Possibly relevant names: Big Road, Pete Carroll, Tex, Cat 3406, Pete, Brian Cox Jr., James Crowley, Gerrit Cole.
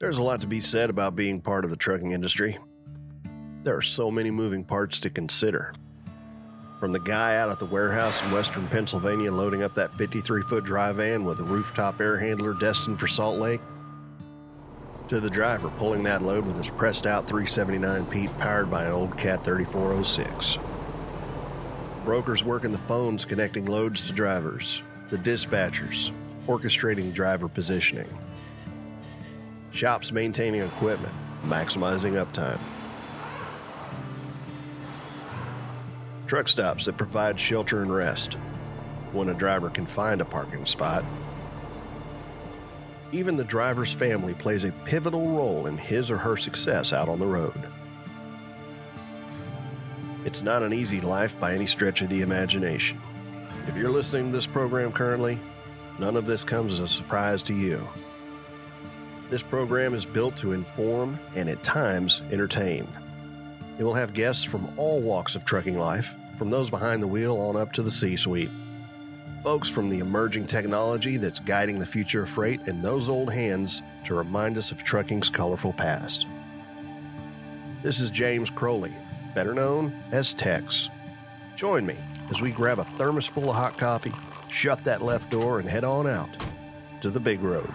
There's a lot to be said about being part of the trucking industry. There are so many moving parts to consider. From the guy out at the warehouse in western Pennsylvania loading up that 53-foot dry van with a rooftop air handler destined for Salt Lake, to the driver pulling that load with his pressed-out 379 Pete powered by an old Cat 3406. Brokers working the phones connecting loads to drivers, the dispatchers orchestrating driver positioning, shops maintaining equipment, maximizing uptime, truck stops that provide shelter and rest when a driver can find a parking spot. Even the driver's family plays a pivotal role in his or her success out on the road. It's not an easy life by any stretch of the imagination. If you're listening to this program currently, none of this comes as a surprise to you. This program is built to inform and at times entertain. It will have guests from all walks of trucking life, from those behind the wheel on up to the C-suite. Folks from the emerging technology that's guiding the future of freight, and those old hands to remind us of trucking's colorful past. This is James Crowley, better known as Tex. Join me as we grab a thermos full of hot coffee, shut that left door, and head on out to the Big Road.